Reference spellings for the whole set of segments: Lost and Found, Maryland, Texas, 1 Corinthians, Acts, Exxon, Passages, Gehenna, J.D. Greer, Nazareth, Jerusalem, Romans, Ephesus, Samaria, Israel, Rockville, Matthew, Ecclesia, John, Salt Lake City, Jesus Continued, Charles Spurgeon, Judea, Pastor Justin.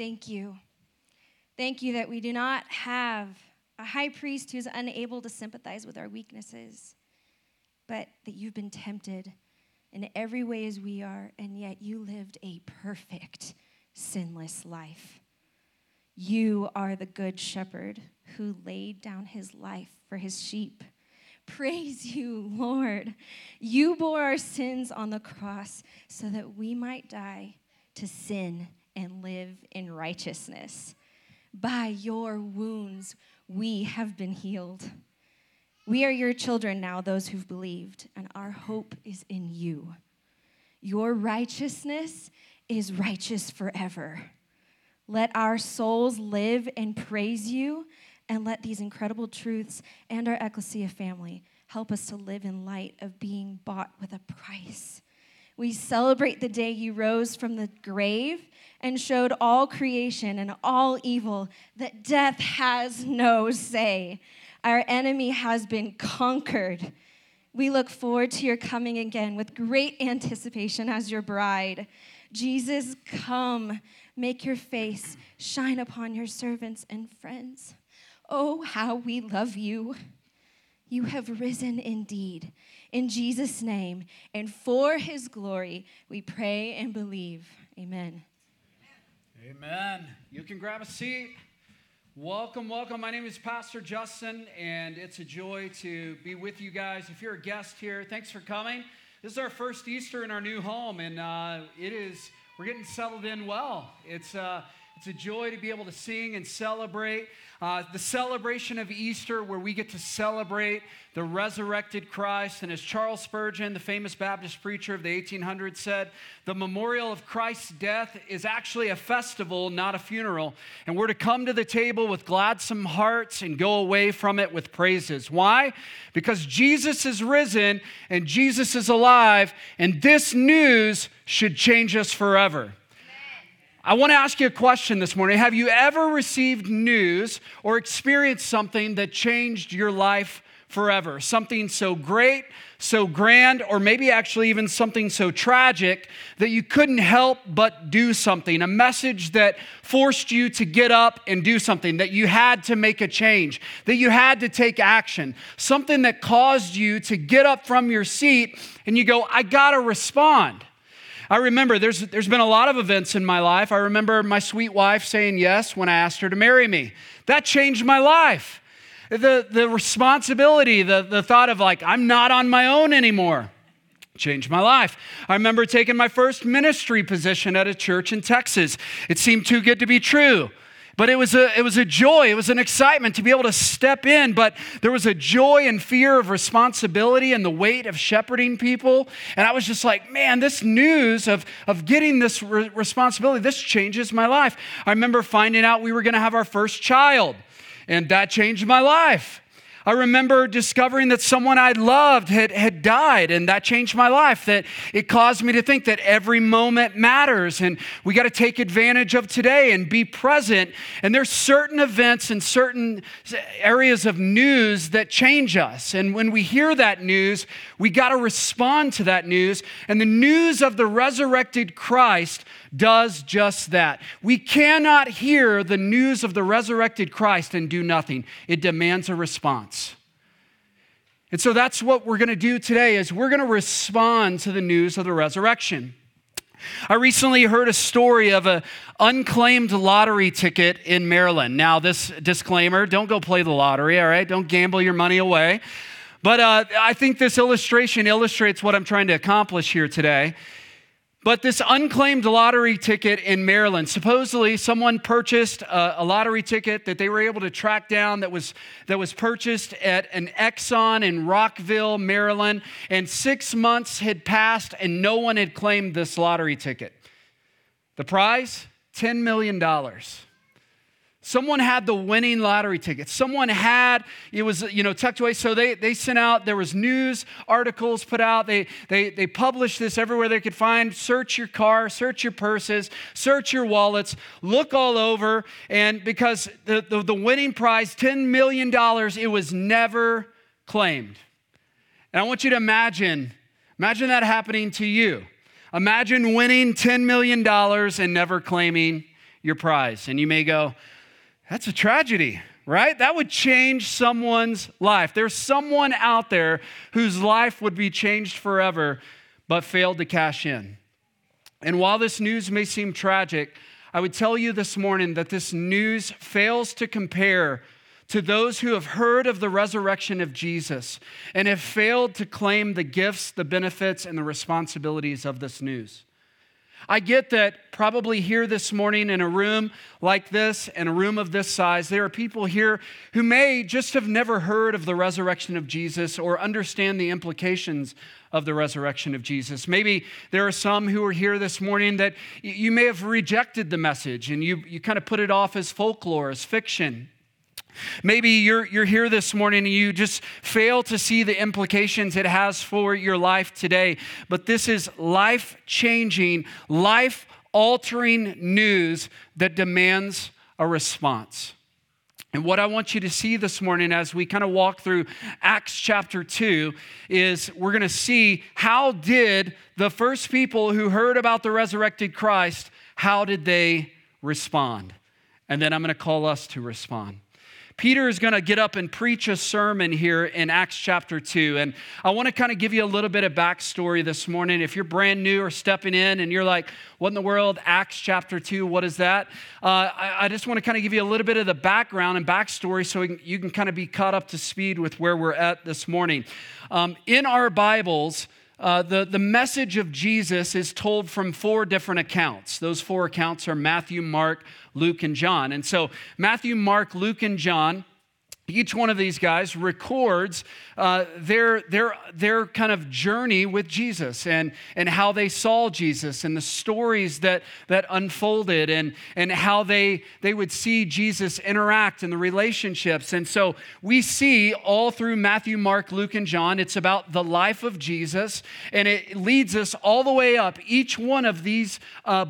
thank you. Thank you that we do not have a high priest who's unable to sympathize with our weaknesses, but that you've been tempted in every way as we are, and yet you lived a perfect, sinless life. You are the good shepherd who laid down his life for his sheep. Praise you, Lord. You bore our sins on the cross so that we might die to sin and live in righteousness. By your wounds, we have been healed. We are your children now, those who've believed, and our hope is in you. Your righteousness is righteous forever. Let our souls live and praise you, and let these incredible truths and our Ecclesia family help us to live in light of being bought with a price. We celebrate the day you rose from the grave and showed all creation and all evil that death has no say. Our enemy has been conquered. We look forward to your coming again with great anticipation as your bride. Jesus, come, make your face shine upon your servants and friends. Oh, how we love you. You have risen indeed. In Jesus' name and for his glory, we pray and believe. Amen. Amen. You can grab a seat. Welcome, welcome. My name is Pastor Justin, and it's a joy to be with you guys. If you're a guest here, thanks for coming. This is our first Easter in our new home, and we're getting settled in well. It's a joy to be able to sing and celebrate the celebration of Easter, where we get to celebrate the resurrected Christ. And as Charles Spurgeon, the famous Baptist preacher of the 1800s, said, the memorial of Christ's death is actually a festival, not a funeral. And we're to come to the table with gladsome hearts and go away from it with praises. Why? Because Jesus is risen and Jesus is alive, and this news should change us forever. I want to ask you a question this morning. Have you ever received news or experienced something that changed your life forever? Something so great, so grand, or maybe actually even something so tragic that you couldn't help but do something. A message that forced you to get up and do something, that you had to make a change, that you had to take action. Something that caused you to get up from your seat and you go, I got to respond. I remember there's been a lot of events in my life. I remember my sweet wife saying yes when I asked her to marry me. That changed my life. The responsibility, the thought of like, I'm not on my own anymore, changed my life. I remember taking my first ministry position at a church in Texas. It seemed too good to be true. But it was a joy, it was an excitement to be able to step in, but there was a joy and fear of responsibility and the weight of shepherding people. And I was just like, man, this news of getting this responsibility, this changes my life. I remember finding out we were going to have our first child, and that changed my life. I remember discovering that someone I loved had died, and that changed my life, that it caused me to think that every moment matters, and we got to take advantage of today and be present. And there's certain events and certain areas of news that change us. And when we hear that news, we got to respond to that news. And the news of the resurrected Christ does just that. We cannot hear the news of the resurrected Christ and do nothing. It demands a response. And so that's what we're going to do today, is we're going to respond to the news of the resurrection. I recently heard a story of an unclaimed lottery ticket in Maryland. Now, this disclaimer, don't go play the lottery, all right? Don't gamble your money away. But I think this illustration illustrates what I'm trying to accomplish here today. But this unclaimed lottery ticket in Maryland, supposedly someone purchased a lottery ticket that they were able to track down that was purchased at an Exxon in Rockville, Maryland, and 6 months had passed and no one had claimed this lottery ticket. The prize, $10 million. Someone had the winning lottery ticket. Someone had, it was, tucked away. So they sent out, there was news articles put out. They published this everywhere they could find. Search your car, search your purses, search your wallets, look all over. And because the winning prize, $10 million, it was never claimed. And I want you to imagine that happening to you. Imagine winning $10 million and never claiming your prize. And you may go, that's a tragedy, right? That would change someone's life. There's someone out there whose life would be changed forever, but failed to cash in. And while this news may seem tragic, I would tell you this morning that this news fails to compare to those who have heard of the resurrection of Jesus and have failed to claim the gifts, the benefits, and the responsibilities of this news. I get that probably here this morning in a room like this and a room of this size, there are people here who may just have never heard of the resurrection of Jesus or understand the implications of the resurrection of Jesus. Maybe there are some who are here this morning that you may have rejected the message and you kind of put it off as folklore, as fiction. Maybe you're here this morning and you just fail to see the implications it has for your life today. But this is life-changing, life-altering news that demands a response. And what I want you to see this morning as we kind of walk through Acts chapter 2 is we're going to see how did the first people who heard about the resurrected Christ, how did they respond? And then I'm going to call us to respond. Peter is going to get up and preach a sermon here in Acts chapter 2. And I want to kind of give you a little bit of backstory this morning. If you're brand new or stepping in and you're like, what in the world, Acts chapter 2, what is that? I just want to kind of give you a little bit of the background and backstory so you can kind of be caught up to speed with where we're at this morning. In our Bibles, the message of Jesus is told from four different accounts. Those four accounts are Matthew, Mark, Luke, and John. And so Matthew, Mark, Luke, and John, each one of these guys records their kind of journey with Jesus and how they saw Jesus and the stories that unfolded and how they would see Jesus interact and the relationships. And so we see all through Matthew, Mark, Luke, and John, it's about the life of Jesus, and it leads us all the way up. Each one of these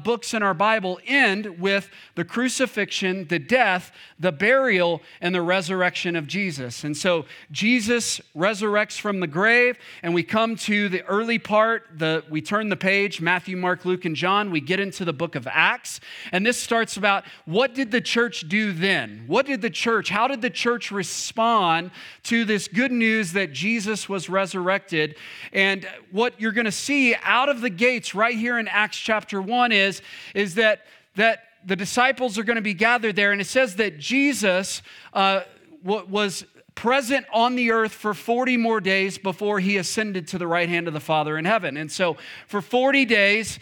books in our Bible end with the crucifixion, the death, the burial, and the resurrection of Jesus. And so Jesus resurrects from the grave, and we come to the early part, we turn the page, Matthew, Mark, Luke, and John, we get into the book of Acts, and this starts about what did the church do then? How did the church respond to this good news that Jesus was resurrected? And what you're going to see out of the gates right here in Acts chapter 1 is that the disciples are going to be gathered there, and it says that Jesus was present on the earth for 40 more days before he ascended to the right hand of the Father in heaven. And so for 40 days,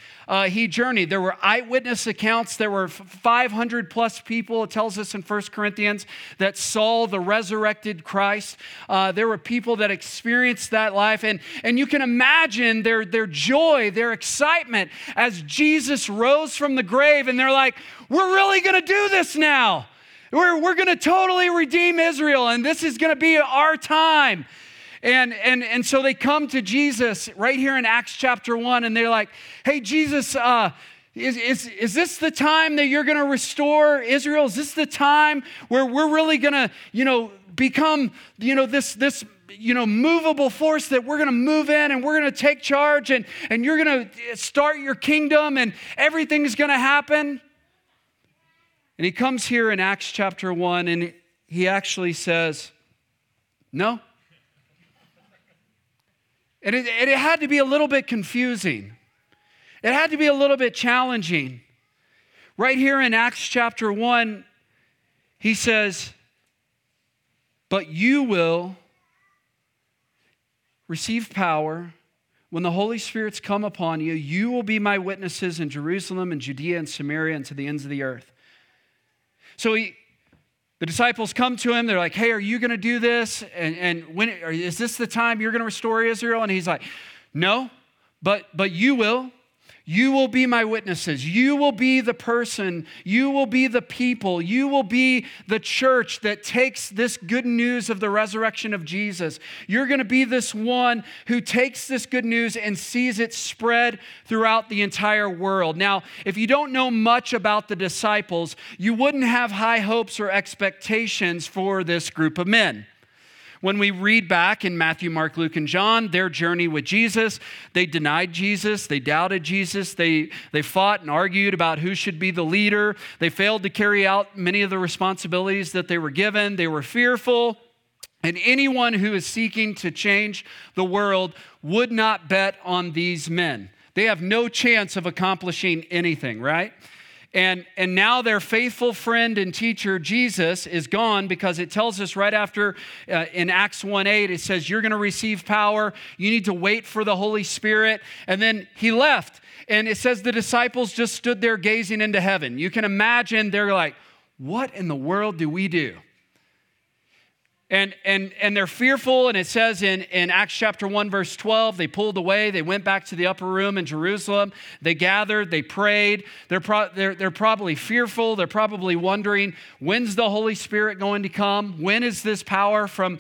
he journeyed. There were eyewitness accounts. There were 500 plus people, it tells us in 1 Corinthians, that saw the resurrected Christ. There were people that experienced that life. And you can imagine their joy, their excitement as Jesus rose from the grave. And they're like, we're really going to do this now. We're going to totally redeem Israel, and this is going to be our time. And so they come to Jesus right here in Acts chapter 1, and they're like, hey, Jesus, is this the time that you're going to restore Israel? Is this the time where we're really going to, become, this movable force that we're going to move in and we're going to take charge and you're going to start your kingdom and everything's going to happen? And he comes here in Acts chapter 1, and he actually says, no. And it had to be a little bit confusing. It had to be a little bit challenging. Right here in Acts chapter 1, he says, but you will receive power when the Holy Spirit's come upon you. You will be my witnesses in Jerusalem and Judea and Samaria and to the ends of the earth. So the disciples come to him. They're like, hey, are you going to do this? And when is this the time you're going to restore Israel? And he's like, no, but you will. You will be my witnesses. You will be the person. You will be the people. You will be the church that takes this good news of the resurrection of Jesus. You're going to be this one who takes this good news and sees it spread throughout the entire world. Now, if you don't know much about the disciples, you wouldn't have high hopes or expectations for this group of men. When we read back in Matthew, Mark, Luke, and John, their journey with Jesus, they denied Jesus, they doubted Jesus, they fought and argued about who should be the leader. They failed to carry out many of the responsibilities that they were given. They were fearful. And anyone who is seeking to change the world would not bet on these men. They have no chance of accomplishing anything, right? And now their faithful friend and teacher, Jesus, is gone, because it tells us right after in Acts 1:8, it says, you're going to receive power. You need to wait for the Holy Spirit. And then he left. And it says the disciples just stood there gazing into heaven. You can imagine they're like, what in the world do we do? And they're fearful, and it says in Acts chapter 1, verse 12, they pulled away, they went back to the upper room in Jerusalem, they gathered, they prayed, they're probably fearful, they're probably wondering, when's the Holy Spirit going to come? When is this power from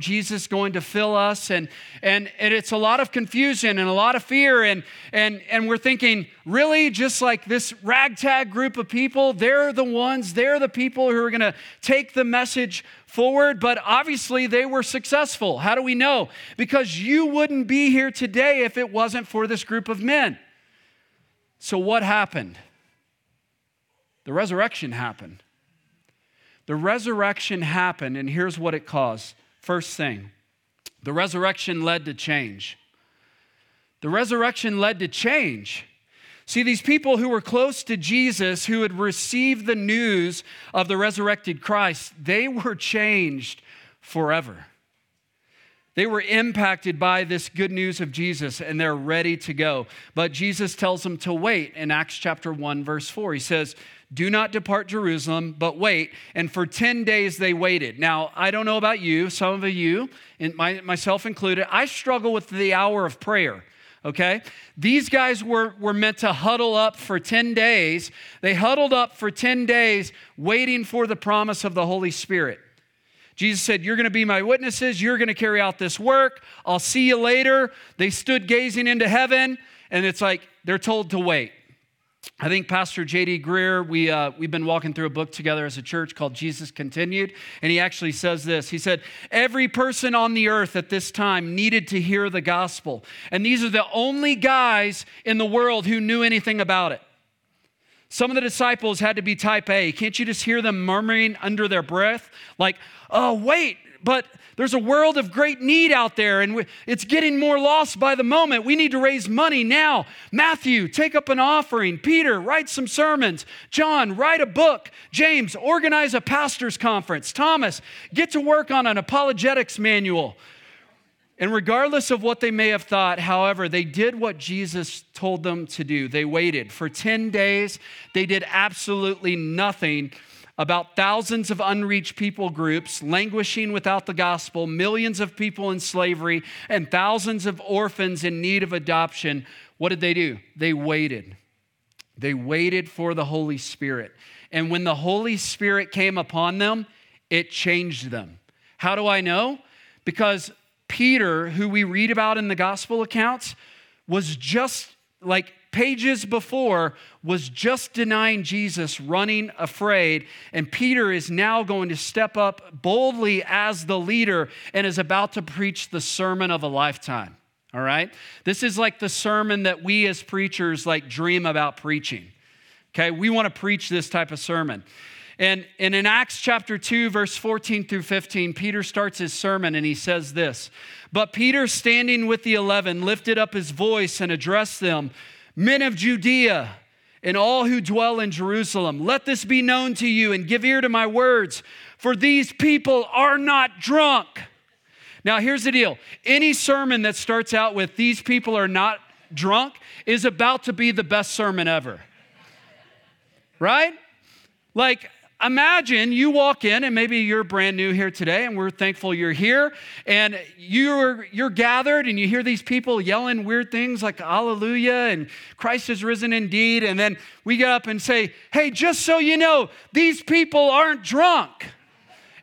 Jesus going to fill us? And it's a lot of confusion and a lot of fear, and we're thinking, really, just like this ragtag group of people, they're the people who are going to take the message forward, but obviously they were successful. How do we know? Because you wouldn't be here today if it wasn't for this group of men. So what happened? The resurrection happened. The resurrection happened, and here's what it caused. First thing, the resurrection led to change. The resurrection led to change. See, these people who were close to Jesus, who had received the news of the resurrected Christ, they were changed forever. They were impacted by this good news of Jesus, and they're ready to go. But Jesus tells them to wait in Acts chapter 1, verse 4. He says, do not depart Jerusalem, but wait. And for 10 days they waited. Now, I don't know about you, some of you, and myself included, I struggle with the hour of prayer. Okay? These guys were meant to huddle up for 10 days. They huddled up for 10 days waiting for the promise of the Holy Spirit. Jesus said, you're going to be my witnesses. You're going to carry out this work. I'll see you later. They stood gazing into heaven, and it's like they're told to wait. I think Pastor J.D. Greer, we've been walking through a book together as a church called Jesus Continued, and he actually says this. He said, every person on the earth at this time needed to hear the gospel, and these are the only guys in the world who knew anything about it. Some of the disciples had to be type A. Can't you just hear them murmuring under their breath? Like, oh, wait, but there's a world of great need out there, and it's getting more lost by the moment. We need to raise money now. Matthew, take up an offering. Peter, write some sermons. John, write a book. James, organize a pastor's conference. Thomas, get to work on an apologetics manual. And regardless of what they may have thought, however, they did what Jesus told them to do. They waited. For 10 days, they did absolutely nothing about thousands of unreached people groups languishing without the gospel, millions of people in slavery, and thousands of orphans in need of adoption. What did they do? They waited. They waited for the Holy Spirit. And when the Holy Spirit came upon them, it changed them. How do I know? Because Peter, who we read about in the gospel accounts, was just like pages before, was just denying Jesus, running afraid, and Peter is now going to step up boldly as the leader and is about to preach the sermon of a lifetime, all right? This is like the sermon that we as preachers like dream about preaching, okay? We want to preach this type of sermon. And in Acts chapter 2, verse 14 through 15, Peter starts his sermon and he says this, but Peter, standing with the 11, lifted up his voice and addressed them, men of Judea and all who dwell in Jerusalem, let this be known to you and give ear to my words, for these people are not drunk. Now, here's the deal. Any sermon that starts out with these people are not drunk is about to be the best sermon ever, right? Like, imagine you walk in, and maybe you're brand new here today, and we're thankful you're here, and you're gathered, and you hear these people yelling weird things like hallelujah, and Christ is risen indeed, and then we get up and say, hey, just so you know, these people aren't drunk,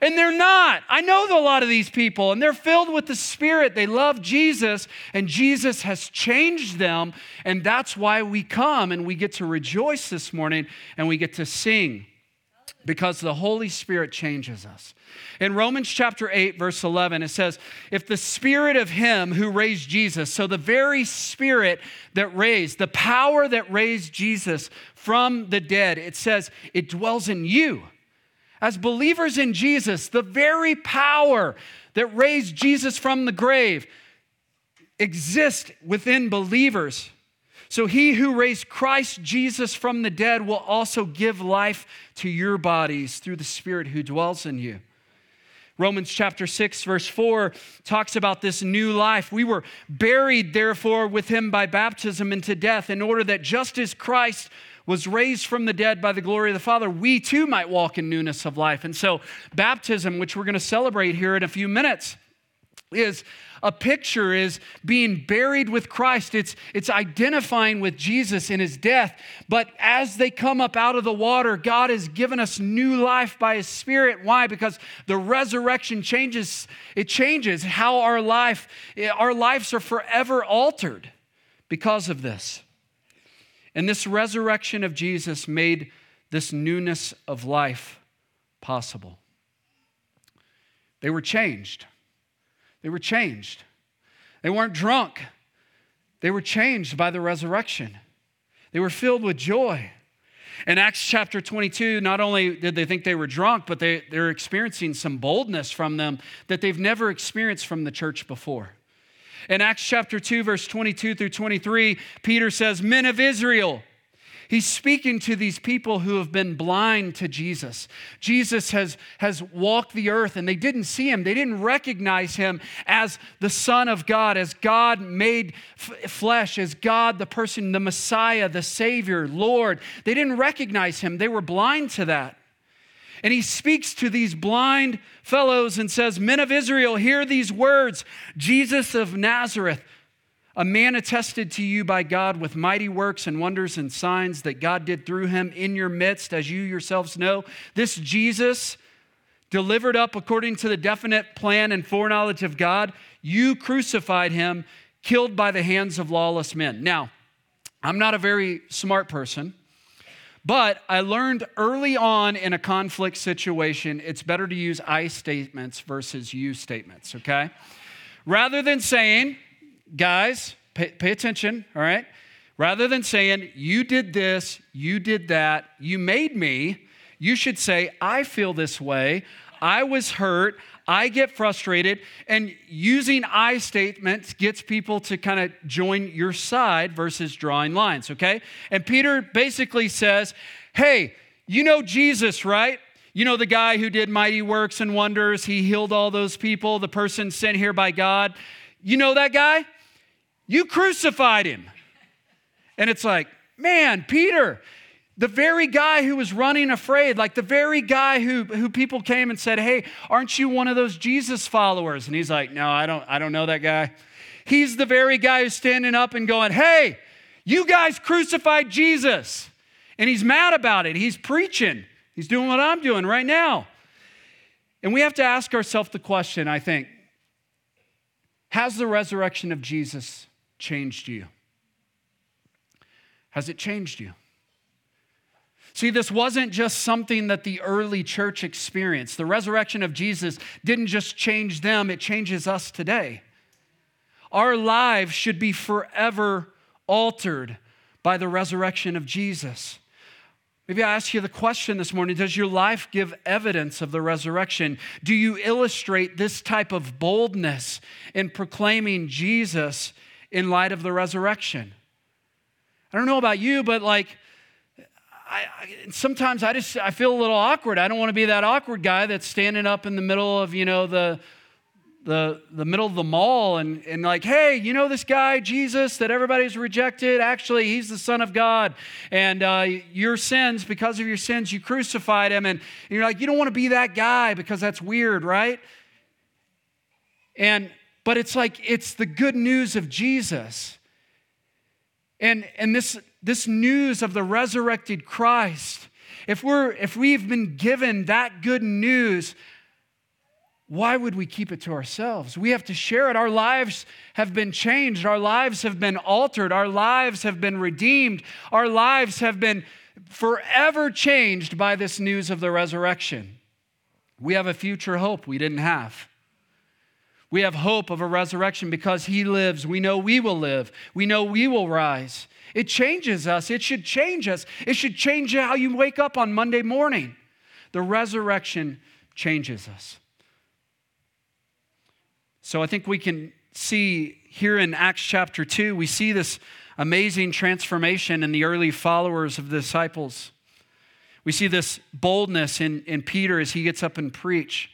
and they're not. I know a lot of these people, and they're filled with the Spirit. They love Jesus, and Jesus has changed them, and that's why we come, and we get to rejoice this morning, and we get to sing. because the Holy Spirit changes us. In Romans chapter 8, verse 11, it says, if the Spirit of him who raised Jesus, so the very Spirit that raised, the power that raised Jesus from the dead, it says, it dwells in you. As believers in Jesus, the very power that raised Jesus from the grave exists within believers. So he who raised Christ Jesus from the dead will also give life to your bodies through the Spirit who dwells in you. Romans chapter 6, verse 4 talks about this new life. We were buried, therefore, with him by baptism into death, in order that just as Christ was raised from the dead by the glory of the Father, we too might walk in newness of life. And so baptism, which we're going to celebrate here in a few minutes, is a picture, is being buried with Christ. It's identifying with Jesus in his death. But as they come up out of the water, God has given us new life by his Spirit. Why? Because the resurrection changes. It changes how our lives are forever altered because of this. And this resurrection of Jesus made this newness of life possible. They were changed. They were changed. They weren't drunk. They were changed by the resurrection. They were filled with joy. In Acts chapter 22, not only did they think they were drunk, but they're experiencing some boldness from them that they've never experienced from the church before. In Acts chapter 2, verse 22 through 23, Peter says, men of Israel. He's speaking to these people who have been blind to Jesus. Jesus has walked the earth, and they didn't see him. They didn't recognize him as the Son of God, as God made flesh, as God, the person, the Messiah, the Savior, Lord. They didn't recognize him. They were blind to that. And he speaks to these blind fellows and says, men of Israel, hear these words. Jesus of Nazareth, a man attested to you by God with mighty works and wonders and signs that God did through him in your midst, as you yourselves know. This Jesus, delivered up according to the definite plan and foreknowledge of God, you crucified him, killed by the hands of lawless men. Now, I'm not a very smart person, but I learned early on in a conflict situation, it's better to use I statements versus you statements, okay? Rather than saying, guys, pay attention, all right? Rather than saying, you did this, you did that, you made me, you should say, I feel this way, I was hurt, I get frustrated, and using I statements gets people to kind of join your side versus drawing lines, okay? And Peter basically says, hey, you know Jesus, right? You know the guy who did mighty works and wonders, he healed all those people, the person sent here by God. You know that guy? You crucified him. And it's like, man, Peter, the very guy who was running afraid, like the very guy who people came and said, hey, aren't you one of those Jesus followers? And he's like, no, I don't know that guy. He's the very guy who's standing up and going, hey, you guys crucified Jesus. And he's mad about it. He's preaching. He's doing what I'm doing right now. And we have to ask ourselves the question, I think, has the resurrection of Jesus changed you? Has it changed you? See, this wasn't just something that the early church experienced. The resurrection of Jesus didn't just change them, it changes us today. Our lives should be forever altered by the resurrection of Jesus. Maybe I ask you the question this morning, does your life give evidence of the resurrection? Do you illustrate this type of boldness in proclaiming Jesus in light of the resurrection? I don't know about you, but like, sometimes I feel a little awkward. I don't want to be that awkward guy that's standing up in the middle of, you know, the middle of the mall and like, hey, you know this guy, Jesus, that everybody's rejected? Actually, he's the Son of God. And your sins, because of your sins, you crucified him. And you're like, you don't want to be that guy because that's weird, right? But it's like, it's the good news of Jesus. And this news of the resurrected Christ, if we've been given that good news, why would we keep it to ourselves? We have to share it. Our lives have been changed. Our lives have been altered. Our lives have been redeemed. Our lives have been forever changed by this news of the resurrection. We have a future hope we didn't have. We have hope of a resurrection because he lives. We know we will live. We know we will rise. It changes us. It should change us. It should change how you wake up on Monday morning. The resurrection changes us. So I think we can see here in Acts chapter 2, we see this amazing transformation in the early followers of the disciples. We see this boldness in Peter as he gets up and preach.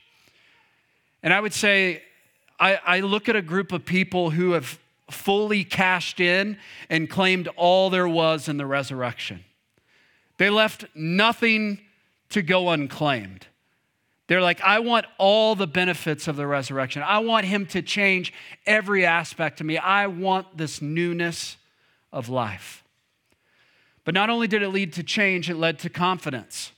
And I would say, I look at a group of people who have fully cashed in and claimed all there was in the resurrection. They left nothing to go unclaimed. They're like, I want all the benefits of the resurrection. I want him to change every aspect of me. I want this newness of life. But not only did it lead to change, it led to confidence.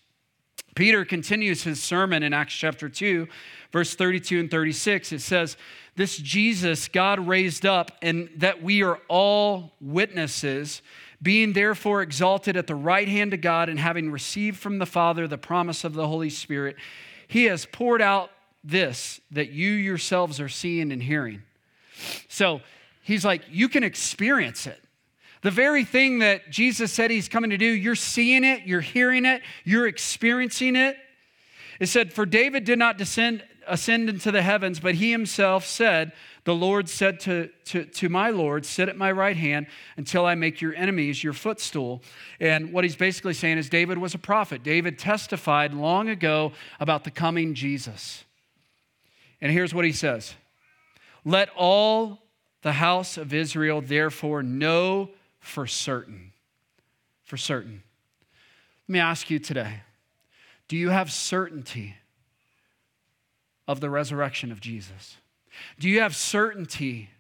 Peter continues his sermon in Acts chapter 2, verse 32 and 36. It says, this Jesus God raised up, and that we are all witnesses, being therefore exalted at the right hand of God, and having received from the Father the promise of the Holy Spirit, he has poured out this that you yourselves are seeing and hearing. So he's like, you can experience it. The very thing that Jesus said he's coming to do, you're seeing it, you're hearing it, you're experiencing it. It said, for David did not ascend into the heavens, but he himself said, the Lord said to my Lord, sit at my right hand until I make your enemies your footstool. And what he's basically saying is David was a prophet. David testified long ago about the coming Jesus. And here's what he says. Let all the house of Israel therefore know for certain. Let me ask you today, do you have certainty of the resurrection of Jesus? Do you have certainty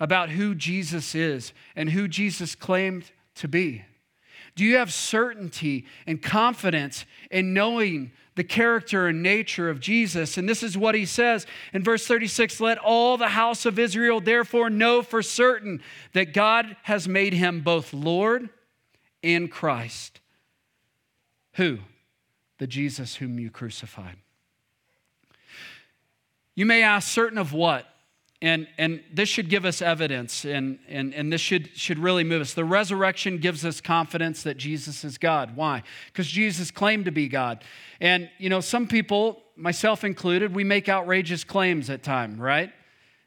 about who Jesus is and who Jesus claimed to be? Do you have certainty and confidence in knowing the character and nature of Jesus? And this is what he says in verse 36, let all the house of Israel therefore know for certain that God has made him both Lord and Christ. Who? The Jesus whom you crucified. You may ask, certain of what? And this should give us evidence, and this should really move us. The resurrection gives us confidence that Jesus is God. Why? Because Jesus claimed to be God. And, you know, some people, myself included, we make outrageous claims at times, right?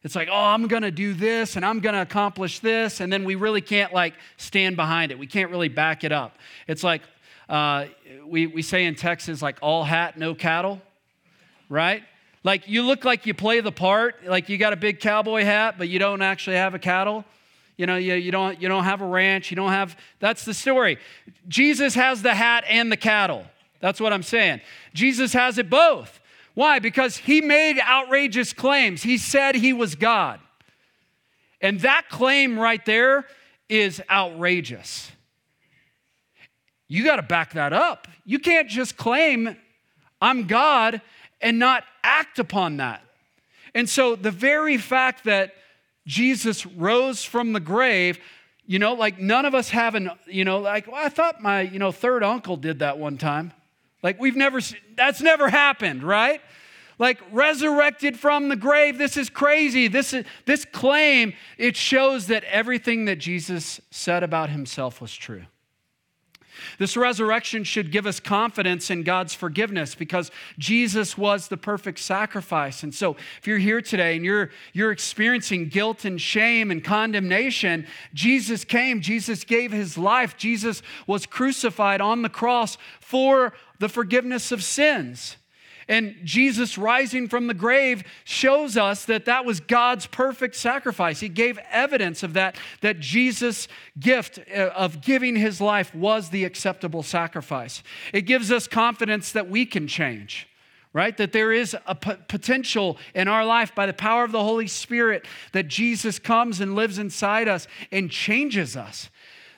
It's like, oh, I'm going to do this, and I'm going to accomplish this, and then we really can't, like, stand behind it. We can't really back it up. It's like we say in Texas, like, all hat, no cattle, right? Like, you look like you play the part, like you got a big cowboy hat, but you don't actually have a cattle. You know, you don't have a ranch. You don't have, that's the story. Jesus has the hat and the cattle. That's what I'm saying. Jesus has it both. Why? Because he made outrageous claims. He said he was God. And that claim right there is outrageous. You got to back that up. You can't just claim I'm God and not act upon that. And so the very fact that Jesus rose from the grave, you know, like none of us have an, you know, like, well, I thought my, you know, third uncle did that one time. Like that's never happened, right? Like resurrected from the grave, this is crazy. This claim, it shows that everything that Jesus said about himself was true. This resurrection should give us confidence in God's forgiveness because Jesus was the perfect sacrifice. And so if you're here today and you're experiencing guilt and shame and condemnation, Jesus came, Jesus gave his life, Jesus was crucified on the cross for the forgiveness of sins. And Jesus rising from the grave shows us that that was God's perfect sacrifice. He gave evidence of that Jesus' gift of giving his life was the acceptable sacrifice. It gives us confidence that we can change, right? That there is a potential in our life by the power of the Holy Spirit that Jesus comes and lives inside us and changes us.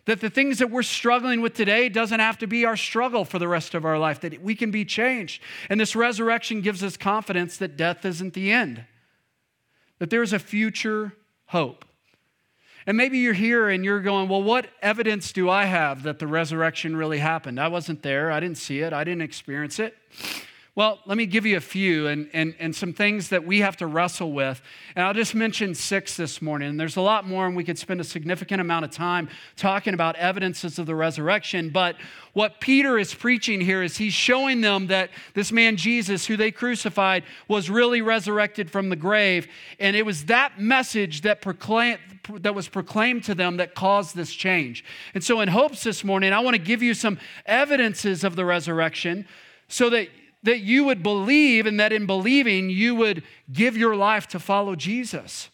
That the things that we're struggling with today doesn't have to be our struggle for the rest of our life, that we can be changed. And this resurrection gives us confidence that death isn't the end, that there's a future hope. And maybe you're here and you're going, well, what evidence do I have that the resurrection really happened? I wasn't there. I didn't see it. I didn't experience it. Well, let me give you a few and some things that we have to wrestle with. And I'll just mention 6 this morning. And there's a lot more, and we could spend a significant amount of time talking about evidences of the resurrection. But what Peter is preaching here is he's showing them that this man Jesus, who they crucified, was really resurrected from the grave. And it was that message that was proclaimed to them that caused this change. And so in hopes this morning, I want to give you some evidences of the resurrection so that you would believe, and that in believing, you would give your life to follow Jesus.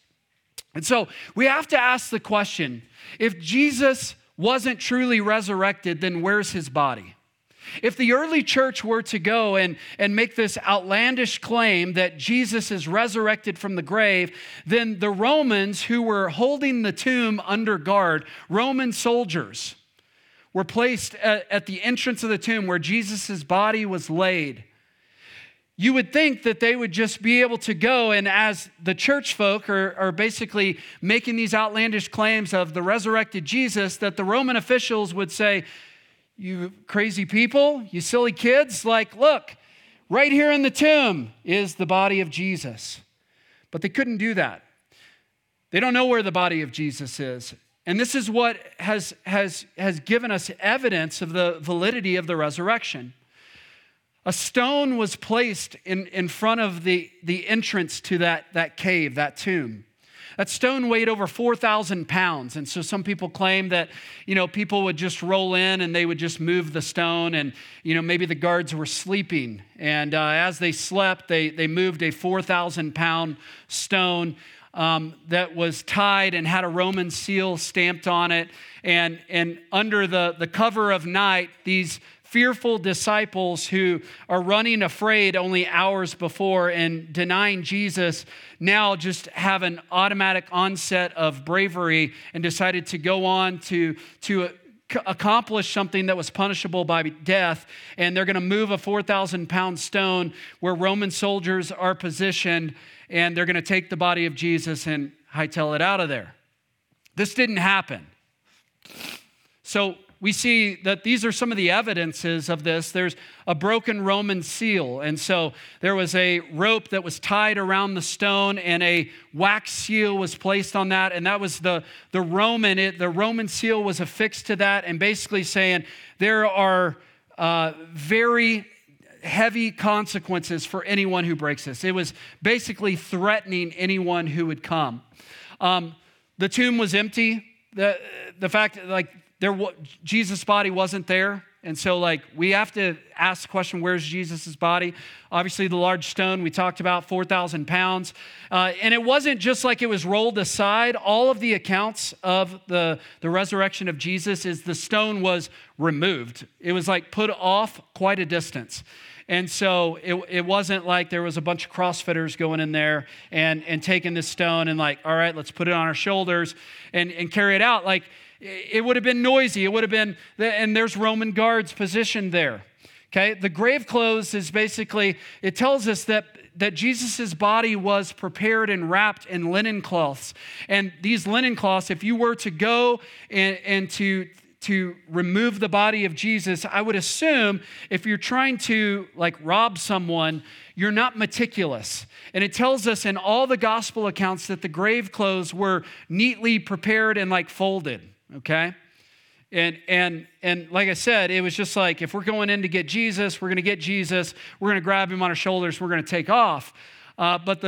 And so we have to ask the question, if Jesus wasn't truly resurrected, then where's his body? If the early church were to go and make this outlandish claim that Jesus is resurrected from the grave, then the Romans who were holding the tomb under guard, Roman soldiers, were placed at the entrance of the tomb where Jesus' body was laid. You would think that they would just be able to go, and as the church folk are basically making these outlandish claims of the resurrected Jesus, that the Roman officials would say, you crazy people, you silly kids, like, look, right here in the tomb is the body of Jesus. But they couldn't do that. They don't know where the body of Jesus is. And this is what has given us evidence of the validity of the resurrection. A stone was placed in front of the entrance to that cave, that tomb. That stone weighed over 4,000 pounds. And so some people claim that, people would just roll in and they would just move the stone. And, maybe the guards were sleeping. And as they slept, they moved a 4,000-pound stone that was tied and had a Roman seal stamped on it. And under the cover of night, these fearful disciples who are running afraid only hours before and denying Jesus now just have an automatic onset of bravery and decided to go on to accomplish something that was punishable by death, and they're going to move a 4,000-pound stone where Roman soldiers are positioned, and they're going to take the body of Jesus and hightail it out of there. This didn't happen. So we see that these are some of the evidences of this. There's a broken Roman seal, and so there was a rope that was tied around the stone, and a wax seal was placed on that, and that was the Roman seal was affixed to that, and basically saying there are very heavy consequences for anyone who breaks this. It was basically threatening anyone who would come. The tomb was empty. The fact that, Jesus' body wasn't there. And so, we have to ask the question, where's Jesus' body? Obviously, the large stone we talked about, 4,000 pounds. And it wasn't just it was rolled aside. All of the accounts of the resurrection of Jesus is the stone was removed. It was put off quite a distance. And so it wasn't like there was a bunch of CrossFitters going in there and taking this stone and all right, let's put it on our shoulders and carry it out. It would have been noisy. It would have been, and there's Roman guards positioned there. Okay, the grave clothes is basically, it tells us that Jesus' body was prepared and wrapped in linen cloths. And these linen cloths, if you were to go and to remove the body of Jesus, I would assume if you're trying to rob someone, you're not meticulous. And it tells us in all the gospel accounts that the grave clothes were neatly prepared and folded. Okay? And like I said, it was just if we're going in to get Jesus, we're going to get Jesus. We're going to grab him on our shoulders. We're going to take off. But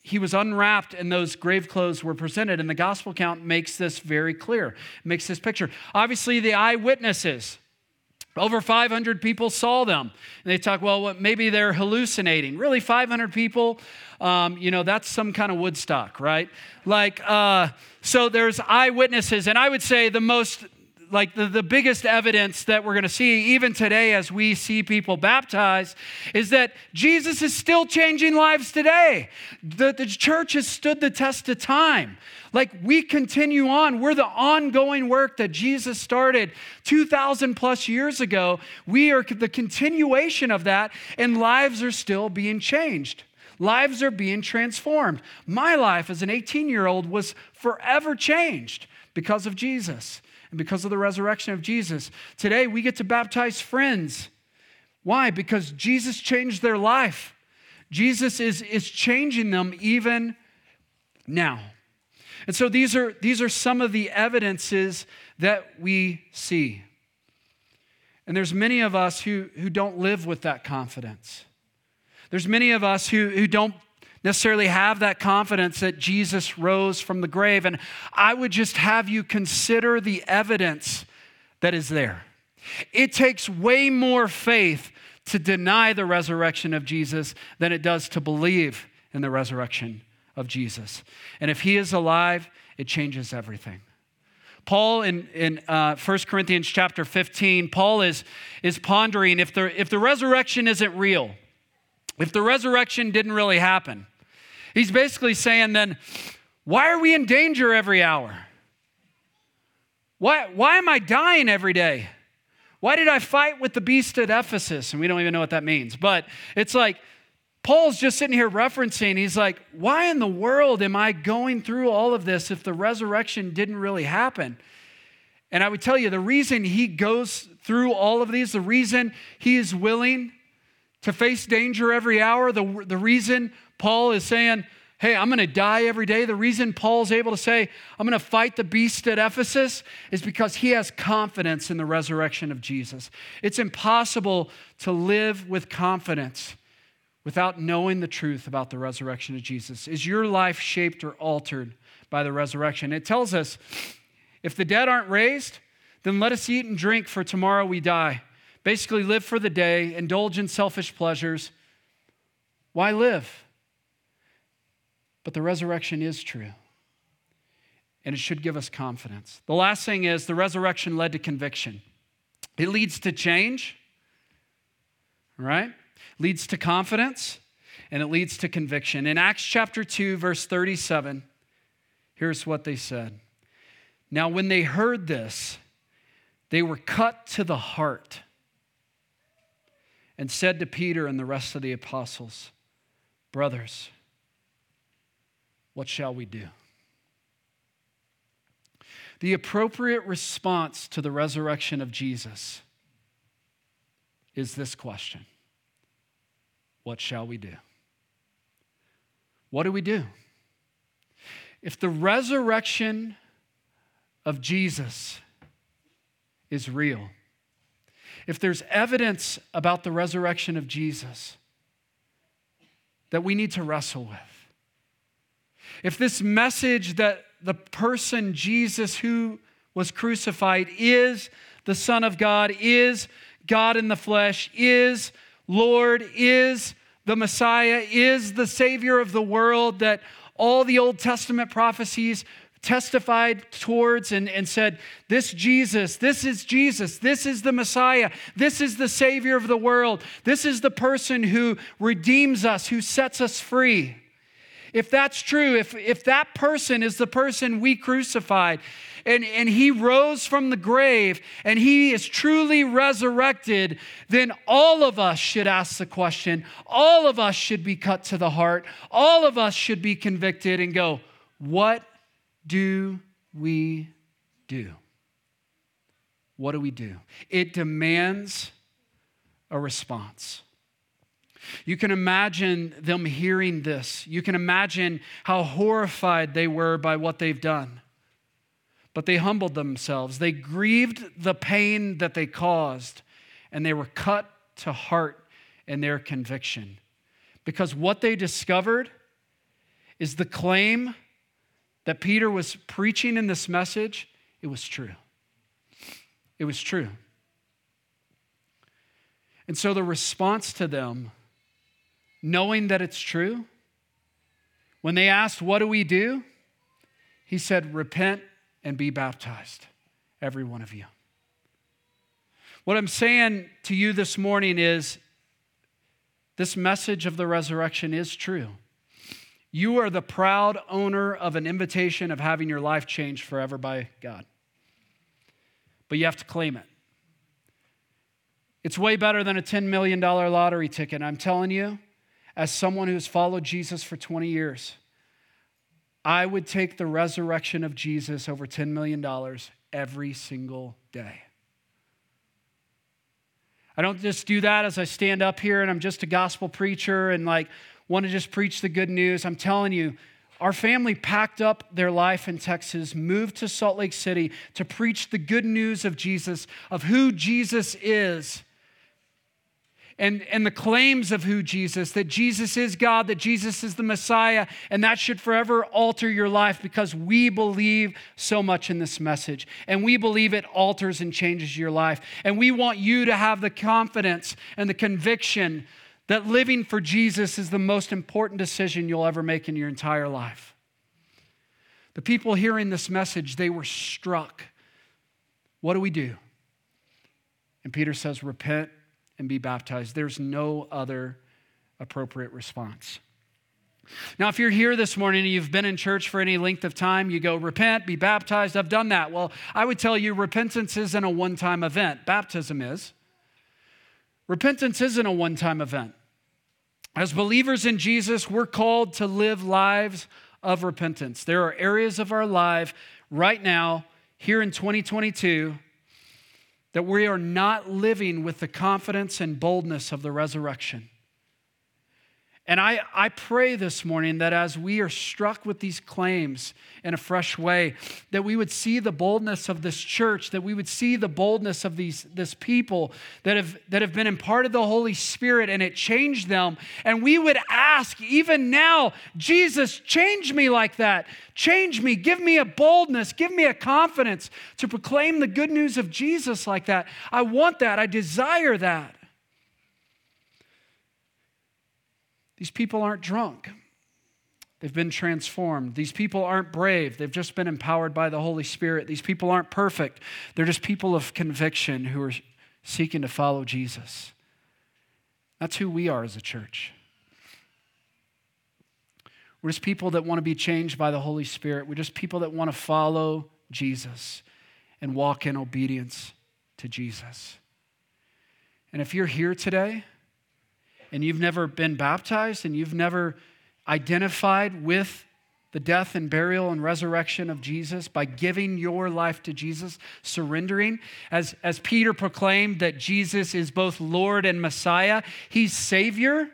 he was unwrapped, and those grave clothes were presented. And the gospel account makes this very clear. It makes this picture. Obviously, the eyewitnesses, over 500 people saw them. And they talk, maybe they're hallucinating. Really, 500 people, that's some kind of Woodstock, right? So there's eyewitnesses. And I would say the most, the biggest evidence that we're going to see even today as we see people baptized is that Jesus is still changing lives today. The church has stood the test of time. We continue on. We're the ongoing work that Jesus started 2,000 plus years ago. We are the continuation of that, and lives are still being changed. Lives are being transformed. My life as an 18-year-old was forever changed because of Jesus and because of the resurrection of Jesus. Today, we get to baptize friends. Why? Because Jesus changed their life. Jesus is changing them even now. And so these are some of the evidences that we see. And there's many of us who don't live with that confidence. There's many of us who don't necessarily have that confidence that Jesus rose from the grave. And I would just have you consider the evidence that is there. It takes way more faith to deny the resurrection of Jesus than it does to believe in the resurrection of Jesus. And if he is alive, it changes everything. Paul in 1 Corinthians chapter 15, Paul is pondering if the resurrection isn't real, if the resurrection didn't really happen, he's basically saying then, why are we in danger every hour? Why am I dying every day? Why did I fight with the beast at Ephesus? And we don't even know what that means. But it's like, Paul's just sitting here referencing, he's like, why in the world am I going through all of this if the resurrection didn't really happen? And I would tell you, the reason he goes through all of these, the reason he is willing to face danger every hour, the reason Paul is saying, hey, I'm going to die every day, the reason Paul's able to say, I'm going to fight the beast at Ephesus, is because he has confidence in the resurrection of Jesus. It's impossible to live with confidence without knowing the truth about the resurrection of Jesus. Is your life shaped or altered by the resurrection? It tells us, if the dead aren't raised, then let us eat and drink, for tomorrow we die. Basically, live for the day, indulge in selfish pleasures. Why live? But the resurrection is true, and it should give us confidence. The last thing is, the resurrection led to conviction. It leads to change, right? Leads to confidence, and it leads to conviction. In Acts chapter 2, verse 37, here's what they said. Now, when they heard this, they were cut to the heart and said to Peter and the rest of the apostles, brothers, what shall we do? The appropriate response to the resurrection of Jesus is this question. What shall we do? What do we do? If the resurrection of Jesus is real, if there's evidence about the resurrection of Jesus that we need to wrestle with, if this message that the person Jesus who was crucified is the Son of God, is God in the flesh, is Lord, is the Messiah, is the Savior of the world that all the Old Testament prophecies testified towards and said, this is Jesus, this is the Messiah, this is the Savior of the world, this is the person who redeems us, who sets us free. If that's true, if that person is the person we crucified and he rose from the grave and he is truly resurrected, then all of us should ask the question. All of us should be cut to the heart. All of us should be convicted and go, what do we do? What do we do? It demands a response. You can imagine them hearing this. You can imagine how horrified they were by what they've done. But they humbled themselves. They grieved the pain that they caused, and they were cut to heart in their conviction. Because what they discovered is the claim that Peter was preaching in this message, it was true. It was true. And so the response to them, knowing that it's true, when they asked, what do we do? He said, repent and be baptized, every one of you. What I'm saying to you this morning is, this message of the resurrection is true. You are the proud owner of an invitation of having your life changed forever by God. But you have to claim it. It's way better than a $10 million lottery ticket. I'm telling you, as someone who's followed Jesus for 20 years, I would take the resurrection of Jesus over $10 million every single day. I don't just do that as I stand up here and I'm just a gospel preacher and want to just preach the good news. I'm telling you, our family packed up their life in Texas, moved to Salt Lake City to preach the good news of Jesus, of who Jesus is, and the claims of who Jesus, that Jesus is God, that Jesus is the Messiah, and that should forever alter your life because we believe so much in this message, and we believe it alters and changes your life. And we want you to have the confidence and the conviction that living for Jesus is the most important decision you'll ever make in your entire life. The people hearing this message, they were struck. What do we do? And Peter says, repent and be baptized. There's no other appropriate response. Now, if you're here this morning and you've been in church for any length of time, you go, repent, be baptized. I've done that. Well, I would tell you repentance isn't a one-time event. Baptism is. Repentance isn't a one-time event. As believers in Jesus, we're called to live lives of repentance. There are areas of our life right now, here in 2022, that we are not living with the confidence and boldness of the resurrection. And I pray this morning that as we are struck with these claims in a fresh way, that we would see the boldness of this church, that we would see the boldness of this people that have been imparted the Holy Spirit and it changed them. And we would ask even now, Jesus, change me like that. Change me. Give me a boldness. Give me a confidence to proclaim the good news of Jesus like that. I want that. I desire that. These people aren't drunk. They've been transformed. These people aren't brave. They've just been empowered by the Holy Spirit. These people aren't perfect. They're just people of conviction who are seeking to follow Jesus. That's who we are as a church. We're just people that want to be changed by the Holy Spirit. We're just people that want to follow Jesus and walk in obedience to Jesus. And if you're here today, and you've never been baptized, and you've never identified with the death and burial and resurrection of Jesus by giving your life to Jesus, surrendering. As Peter proclaimed that Jesus is both Lord and Messiah, he's Savior,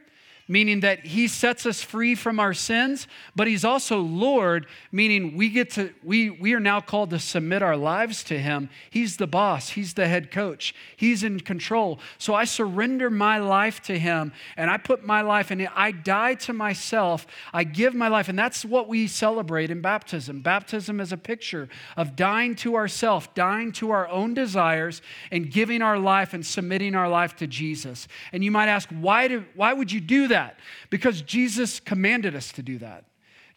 meaning that he sets us free from our sins, but he's also Lord, meaning we are now called to submit our lives to him. He's the boss, he's the head coach, he's in control. So I surrender my life to him and I put my life in it. I die to myself, I give my life, and that's what we celebrate in baptism. Baptism is a picture of dying to ourselves, dying to our own desires and giving our life and submitting our life to Jesus. And you might ask, why would you do that? Because Jesus commanded us to do that.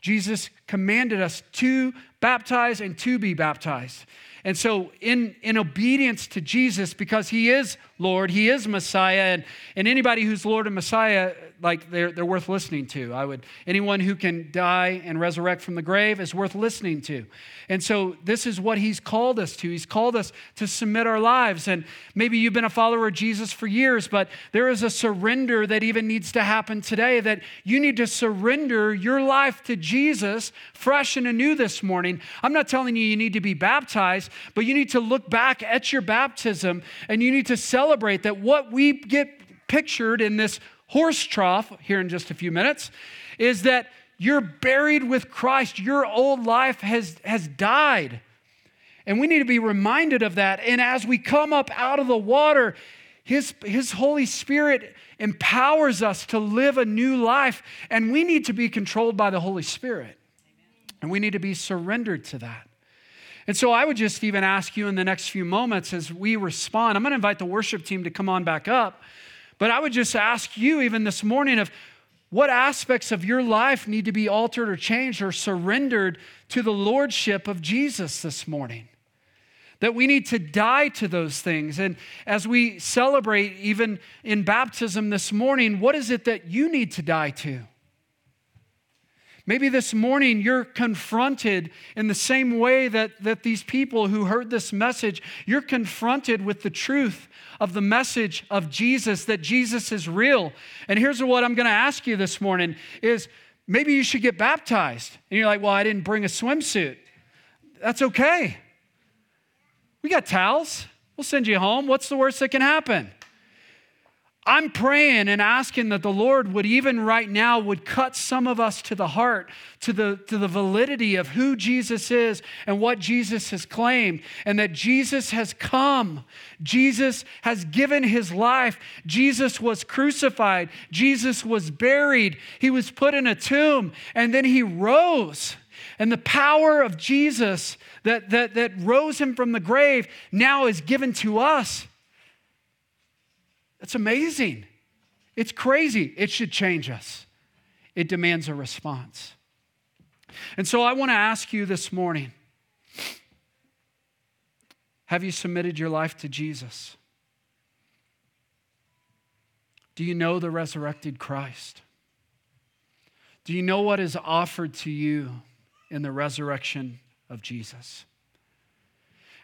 Jesus commanded us to baptize and to be baptized. And so in obedience to Jesus, because he is Lord, he is Messiah, and anybody who's Lord and Messiah, they're worth listening to. Anyone who can die and resurrect from the grave is worth listening to. And so this is what he's called us to. He's called us to submit our lives. And maybe you've been a follower of Jesus for years, but there is a surrender that even needs to happen today, that you need to surrender your life to Jesus fresh and anew this morning. I'm not telling you need to be baptized, but you need to look back at your baptism and you need to celebrate that what we get pictured in this horse trough here in just a few minutes is that you're buried with Christ. Your old life has died. And we need to be reminded of that. And as we come up out of the water, His Holy Spirit empowers us to live a new life. And we need to be controlled by the Holy Spirit. And we need to be surrendered to that. And so I would just even ask you in the next few moments as we respond, I'm going to invite the worship team to come on back up, but I would just ask you even this morning of what aspects of your life need to be altered or changed or surrendered to the Lordship of Jesus this morning. That we need to die to those things. And as we celebrate even in baptism this morning, what is it that you need to die to? Maybe this morning you're confronted in the same way that these people who heard this message, you're confronted with the truth of the message of Jesus, that Jesus is real. And here's what I'm going to ask you this morning is, maybe you should get baptized. And you're like, well, I didn't bring a swimsuit. That's okay. We got towels. We'll send you home. What's the worst that can happen? I'm praying and asking that the Lord would even right now would cut some of us to the heart, to the validity of who Jesus is and what Jesus has claimed, and that Jesus has come. Jesus has given his life. Jesus was crucified. Jesus was buried. He was put in a tomb, and then he rose. And the power of Jesus that rose him from the grave now is given to us. It's amazing. It's crazy. It should change us. It demands a response. And so I want to ask you this morning, have you submitted your life to Jesus? Do you know the resurrected Christ? Do you know what is offered to you in the resurrection of Jesus?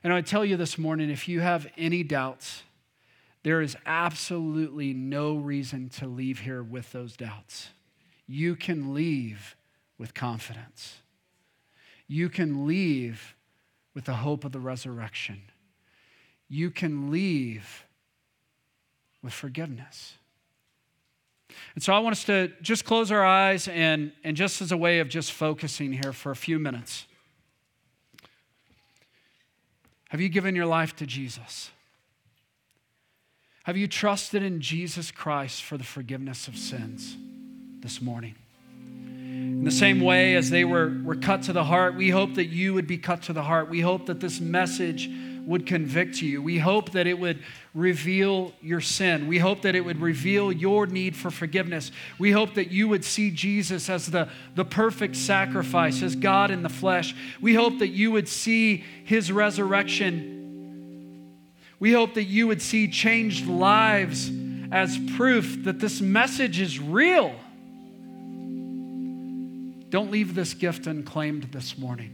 And I tell you this morning, if you have any doubts, there is absolutely no reason to leave here with those doubts. You can leave with confidence. You can leave with the hope of the resurrection. You can leave with forgiveness. And so I want us to just close our eyes and just as a way of just focusing here for a few minutes. Have you given your life to Jesus? Have you trusted in Jesus Christ for the forgiveness of sins this morning? In the same way as they were cut to the heart, we hope that you would be cut to the heart. We hope that this message would convict you. We hope that it would reveal your sin. We hope that it would reveal your need for forgiveness. We hope that you would see Jesus as the perfect sacrifice, as God in the flesh. We hope that you would see his resurrection. We hope that you would see changed lives as proof that this message is real. Don't leave this gift unclaimed this morning.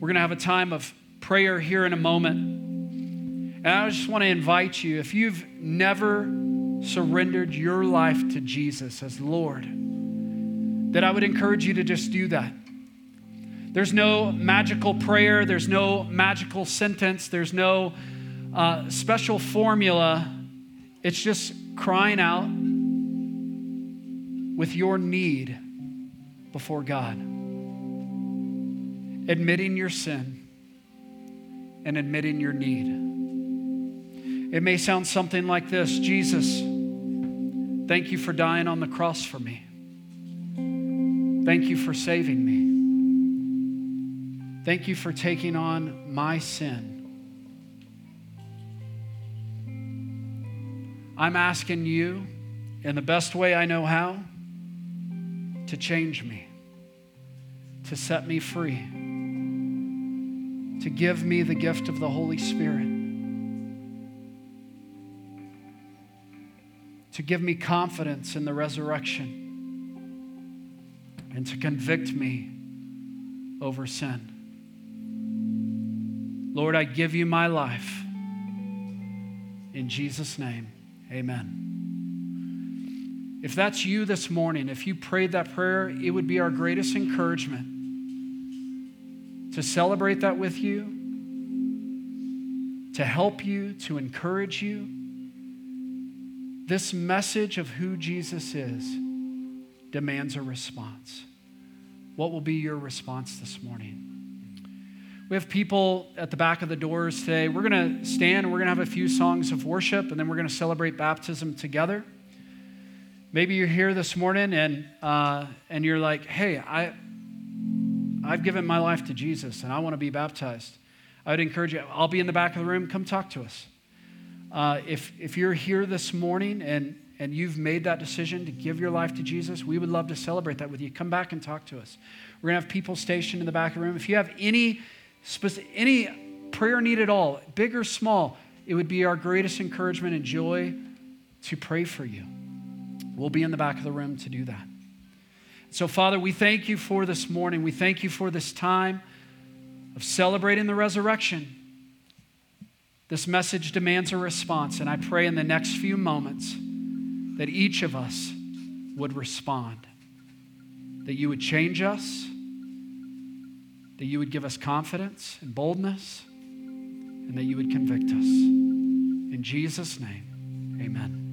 We're going to have a time of prayer here in a moment. And I just want to invite you, if you've never surrendered your life to Jesus as Lord, that I would encourage you to just do that. There's no magical prayer. There's no magical sentence. There's no special formula. It's just crying out with your need before God, admitting your sin and admitting your need. It may sound something like this: Jesus, thank you for dying on the cross for me. Thank you for saving me. Thank you for taking on my sin. I'm asking you, in the best way I know how, to change me, to set me free, to give me the gift of the Holy Spirit, to give me confidence in the resurrection, and to convict me over sin. Lord, I give you my life. In Jesus' name, amen. If that's you this morning, if you prayed that prayer, it would be our greatest encouragement to celebrate that with you, to help you, to encourage you. This message of who Jesus is demands a response. What will be your response this morning? We have people at the back of the doors today. We're going to stand and we're going to have a few songs of worship, and then we're going to celebrate baptism together. Maybe you're here this morning and you're like, hey, I've given my life to Jesus and I want to be baptized. I would encourage you, I'll be in the back of the room. Come talk to us. If you're here this morning and you've made that decision to give your life to Jesus, we would love to celebrate that with you. Come back and talk to us. We're going to have people stationed in the back of the room. If you have any prayer need at all, big or small, it would be our greatest encouragement and joy to pray for you. We'll be in the back of the room to do that. So, Father, we thank you for this morning. We thank you for this time of celebrating the resurrection. This message demands a response, and I pray in the next few moments that each of us would respond, that you would change us, that you would give us confidence and boldness, and that you would convict us. In Jesus' name, amen.